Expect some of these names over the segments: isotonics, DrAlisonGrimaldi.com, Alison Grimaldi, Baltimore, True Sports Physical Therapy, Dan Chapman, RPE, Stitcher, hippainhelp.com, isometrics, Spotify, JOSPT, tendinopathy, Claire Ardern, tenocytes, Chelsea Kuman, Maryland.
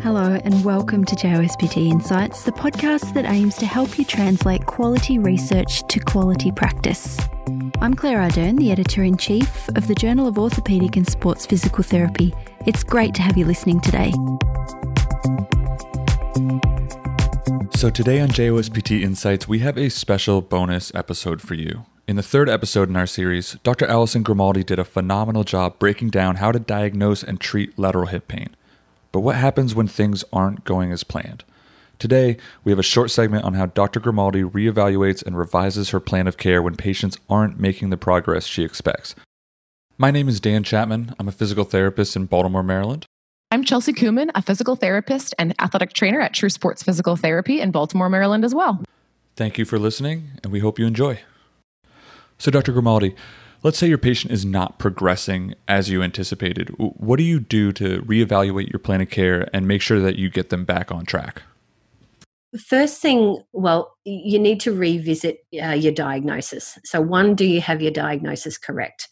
Hello and welcome to JOSPT Insights, the podcast that aims to help you translate quality research to quality practice. I'm Claire Ardern, the Editor-in-Chief of the Journal of Orthopaedic and Sports Physical Therapy. It's great to have you listening today. So today on JOSPT Insights, we have a special bonus episode for you. In the third episode in our series, Dr. Alison Grimaldi did a phenomenal job breaking down how to diagnose and treat lateral hip pain. But what happens when things aren't going as planned? Today, we have a short segment on how Dr. Grimaldi reevaluates and revises her plan of care when patients aren't making the progress she expects. My name is Dan Chapman. I'm a physical therapist in Baltimore, Maryland. I'm Chelsea Kuman, a physical therapist and athletic trainer at True Sports Physical Therapy in Baltimore, Maryland as well. Thank you for listening, and we hope you enjoy. So Dr. Grimaldi, let's say your patient is not progressing as you anticipated. What do you do to reevaluate your plan of care and make sure that you get them back on track? First thing, well, you need to revisit your diagnosis. So one, do you have your diagnosis correct?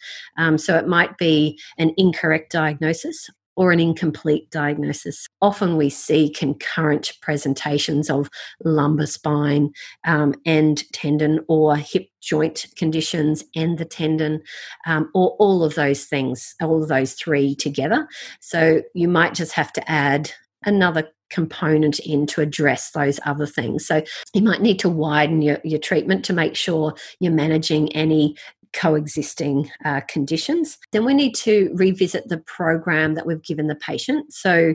So it might be an incorrect diagnosis or an incomplete diagnosis. Often we see concurrent presentations of lumbar spine and tendon, or hip joint conditions and the tendon, or all of those things, all of those three together. So you might just have to add another component in to address those other things. So you might need to widen your treatment to make sure you're managing any coexisting conditions. Then we need to revisit the program that we've given the patient. So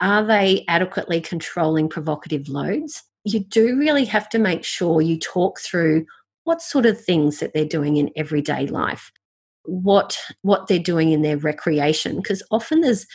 are they adequately controlling provocative loads? You do really have to make sure you talk through what sort of things that they're doing in everyday life, what they're doing in their recreation, because often there's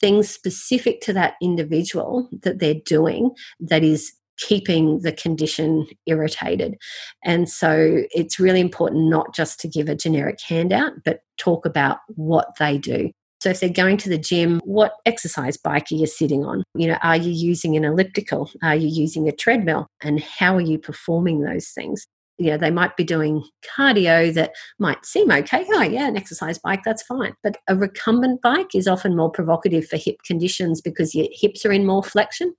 things specific to that individual that they're doing that is keeping the condition irritated. And so it's really important not just to give a generic handout, but talk about what they do. So if they're going to the gym, what exercise bike are you sitting on? You know, are you using an elliptical? Are you using a treadmill? And how are you performing those things? You know, they might be doing cardio that might seem okay. Oh, yeah, an exercise bike, that's fine. But a recumbent bike is often more provocative for hip conditions because your hips are in more flexion.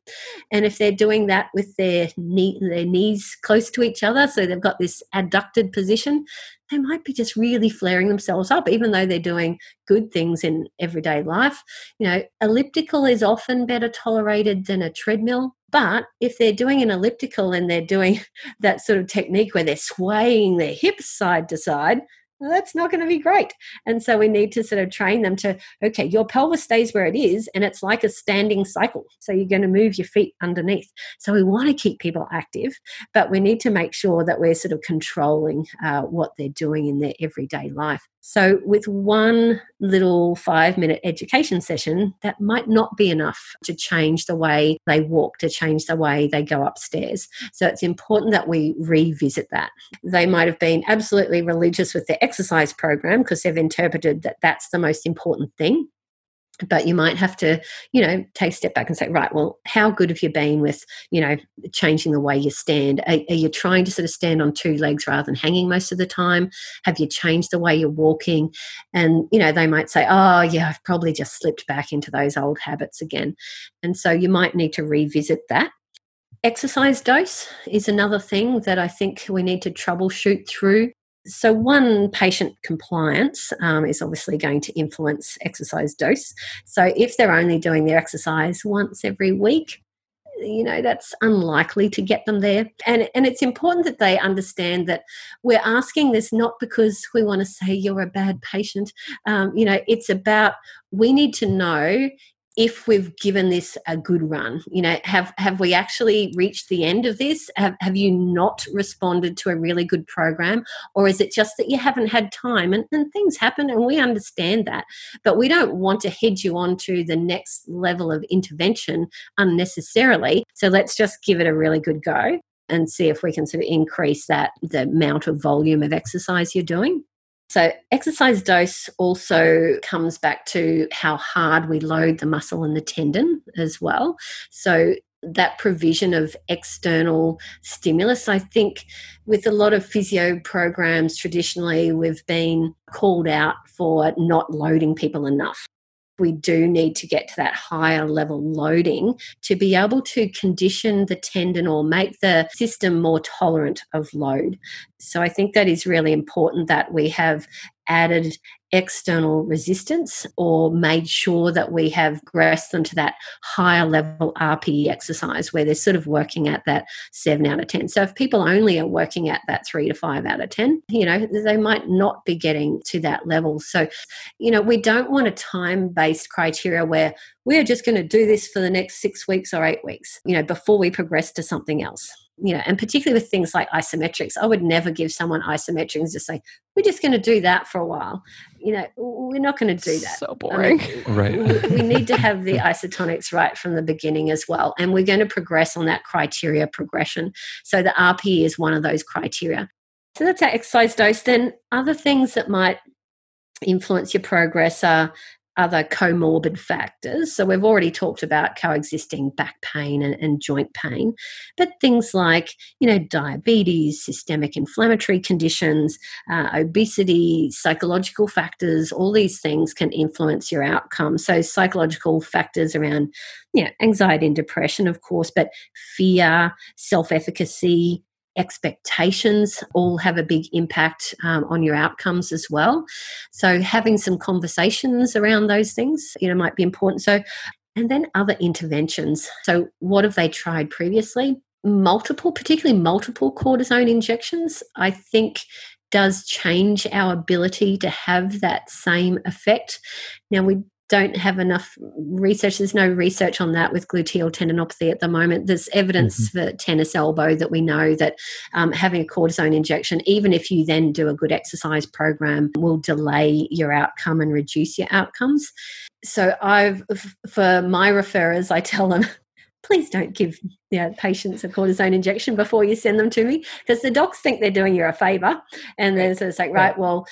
And if they're doing that with their knees close to each other, so they've got this adducted position, they might be just really flaring themselves up, even though they're doing good things in everyday life. You know, elliptical is often better tolerated than a treadmill. But if they're doing an elliptical and they're doing that sort of technique where they're swaying their hips side to side, well, that's not going to be great. And so we need to sort of train them to, okay, your pelvis stays where it is and it's like a standing cycle. So you're going to move your feet underneath. So we want to keep people active, but we need to make sure that we're sort of controlling what they're doing in their everyday life. So with one little 5-minute education session, that might not be enough to change the way they walk, to change the way they go upstairs. So it's important that we revisit that. They might have been absolutely religious with their exercise program because they've interpreted that that's the most important thing. But you might have to, you know, take a step back and say, right, well, how good have you been with, you know, changing the way you stand? Are you trying to sort of stand on two legs rather than hanging most of the time? Have you changed the way you're walking? And, you know, they might say, oh, yeah, I've probably just slipped back into those old habits again. And so you might need to revisit that. Exercise dose is another thing that I think we need to troubleshoot through. So one, patient compliance is obviously going to influence exercise dose. So if they're only doing their exercise once every week, you know, that's unlikely to get them there. And it's important that they understand that we're asking this not because we want to say you're a bad patient. You know, it's about, we need to know if we've given this a good run. You know, have we actually reached the end of this? Have you not responded to a really good program? Or is it just that you haven't had time? And things happen, and we understand that. But we don't want to head you on to the next level of intervention unnecessarily. So let's just give it a really good go and see if we can sort of increase that, the amount of volume of exercise you're doing. So exercise dose also comes back to how hard we load the muscle and the tendon as well. So that provision of external stimulus, I think with a lot of physio programs traditionally, we've been called out for not loading people enough. we do need to get to that higher level loading to be able to condition the tendon or make the system more tolerant of load. So I think that is really important that we have added external resistance or made sure that we have grasped them to that higher level RPE exercise where they're sort of working at that 7 out of 10. So if people only are working at that 3 to 5 out of 10, you know, they might not be getting to that level. So, you know, we don't want a time-based criteria where we're just going to do this for the next 6 weeks or 8 weeks, you know, before we progress to something else. You know, and particularly with things like isometrics, I would never give someone isometrics to say, we're just going to do that for a while. You know, we're not going to do that. So boring. Right. We need to have the isotonics right from the beginning as well. And we're going to progress on that criteria progression. So the RPE is one of those criteria. So that's our exercise dose. Then other things that might influence your progress are other comorbid factors. So we've already talked about coexisting back pain and joint pain, but things like, you know, diabetes, systemic inflammatory conditions, obesity, psychological factors, all these things can influence your outcome. So psychological factors around, you know, anxiety and depression, of course, but fear, self-efficacy, expectations all have a big impact on your outcomes as well. So having some conversations around those things, you know, might be important. So, and then other interventions. So what have they tried previously? Particularly multiple cortisone injections, I think does change our ability to have that same effect. Now, we don't have enough research. There's no research on that with gluteal tendinopathy at the moment. There's evidence for tennis elbow that we know that having a cortisone injection, even if you then do a good exercise program, will delay your outcome and reduce your outcomes. So for my referrers, I tell them, please don't give patients a cortisone injection before you send them to me, because the docs think they're doing you a favour, and then so it's like, right, well,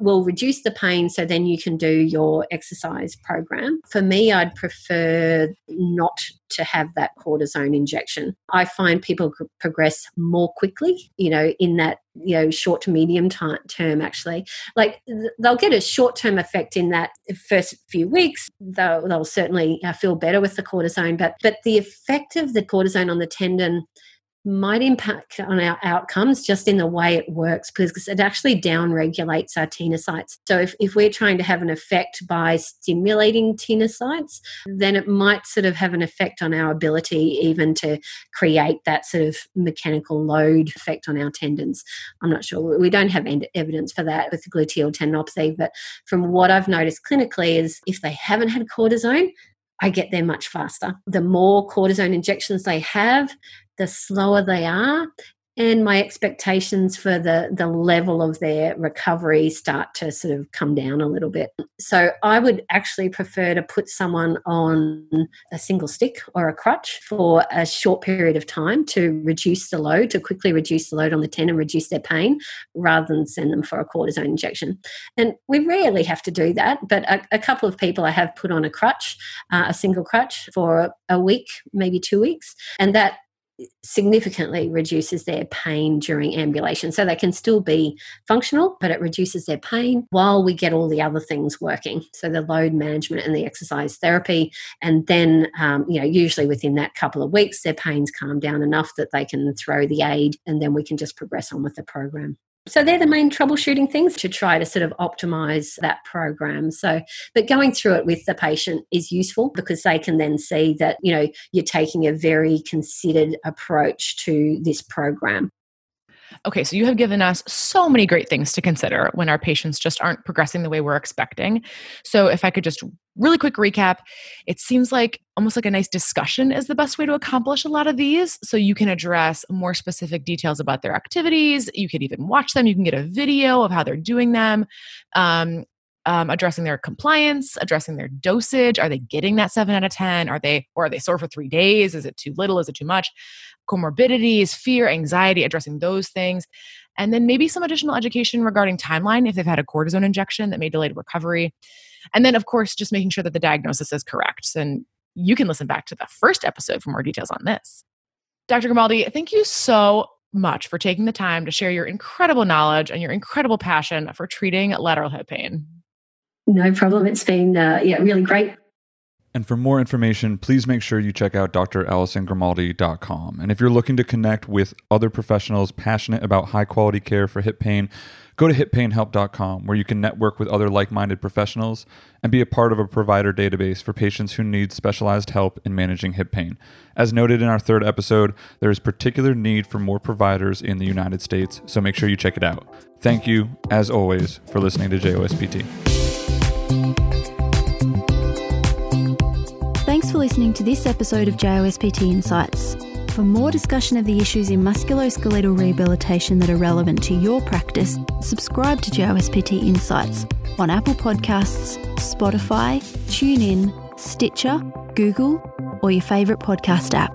we'll reduce the pain so then you can do your exercise program. For me, I'd prefer not to have that cortisone injection. I find people progress more quickly, you know, in that, you know, short to medium term actually. Like they'll get a short-term effect in that first few weeks. They'll certainly feel better with the cortisone, but the effect of the cortisone on the tendon might impact on our outcomes just in the way it works, because it actually down-regulates our tenocytes. So if we're trying to have an effect by stimulating tenocytes, then it might sort of have an effect on our ability even to create that sort of mechanical load effect on our tendons. I'm not sure. We don't have evidence for that with gluteal tendinopathy, but from what I've noticed clinically is if they haven't had cortisone, I get there much faster. The more cortisone injections they have, the slower they are, and my expectations for the level of their recovery start to sort of come down a little bit. So I would actually prefer to put someone on a single stick or a crutch for a short period of time to reduce the load, to quickly reduce the load on the tendon, reduce their pain, rather than send them for a cortisone injection. And we rarely have to do that, but a couple of people I have put on a crutch, a single crutch for a week, maybe 2 weeks, and that significantly reduces their pain during ambulation. So they can still be functional, but it reduces their pain while we get all the other things working. So the load management and the exercise therapy. And then, you know, usually within that couple of weeks, their pain's calmed down enough that they can throw the aid, and then we can just progress on with the program. So they're the main troubleshooting things to try to sort of optimize that program. So, but going through it with the patient is useful because they can then see that, you know, you're taking a very considered approach to this program. Okay, so you have given us so many great things to consider when our patients just aren't progressing the way we're expecting. So if I could just really quick recap, it seems like almost like a nice discussion is the best way to accomplish a lot of these. So you can address more specific details about their activities. You could even watch them. You can get a video of how they're doing them. Addressing their compliance, addressing their dosage. Are they getting that 7 out of 10? Are they sore for 3 days? Is it too little? Is it too much? Comorbidities, fear, anxiety, addressing those things. And then maybe some additional education regarding timeline if they've had a cortisone injection that may delay recovery. And then, of course, just making sure that the diagnosis is correct. And you can listen back to the first episode for more details on this. Dr. Grimaldi, thank you so much for taking the time to share your incredible knowledge and your incredible passion for treating lateral hip pain. No problem. It's been really great. And for more information, please make sure you check out DrAlisonGrimaldi.com. And if you're looking to connect with other professionals passionate about high-quality care for hip pain, go to hippainhelp.com, where you can network with other like-minded professionals and be a part of a provider database for patients who need specialized help in managing hip pain. As noted in our third episode, there is particular need for more providers in the United States, so make sure you check it out. Thank you, as always, for listening to JOSPT. Thanks for listening to this episode of JOSPT Insights. For more discussion of the issues in musculoskeletal rehabilitation that are relevant to your practice, subscribe to JOSPT Insights on Apple Podcasts, Spotify, TuneIn, Stitcher, Google, or your favourite podcast app.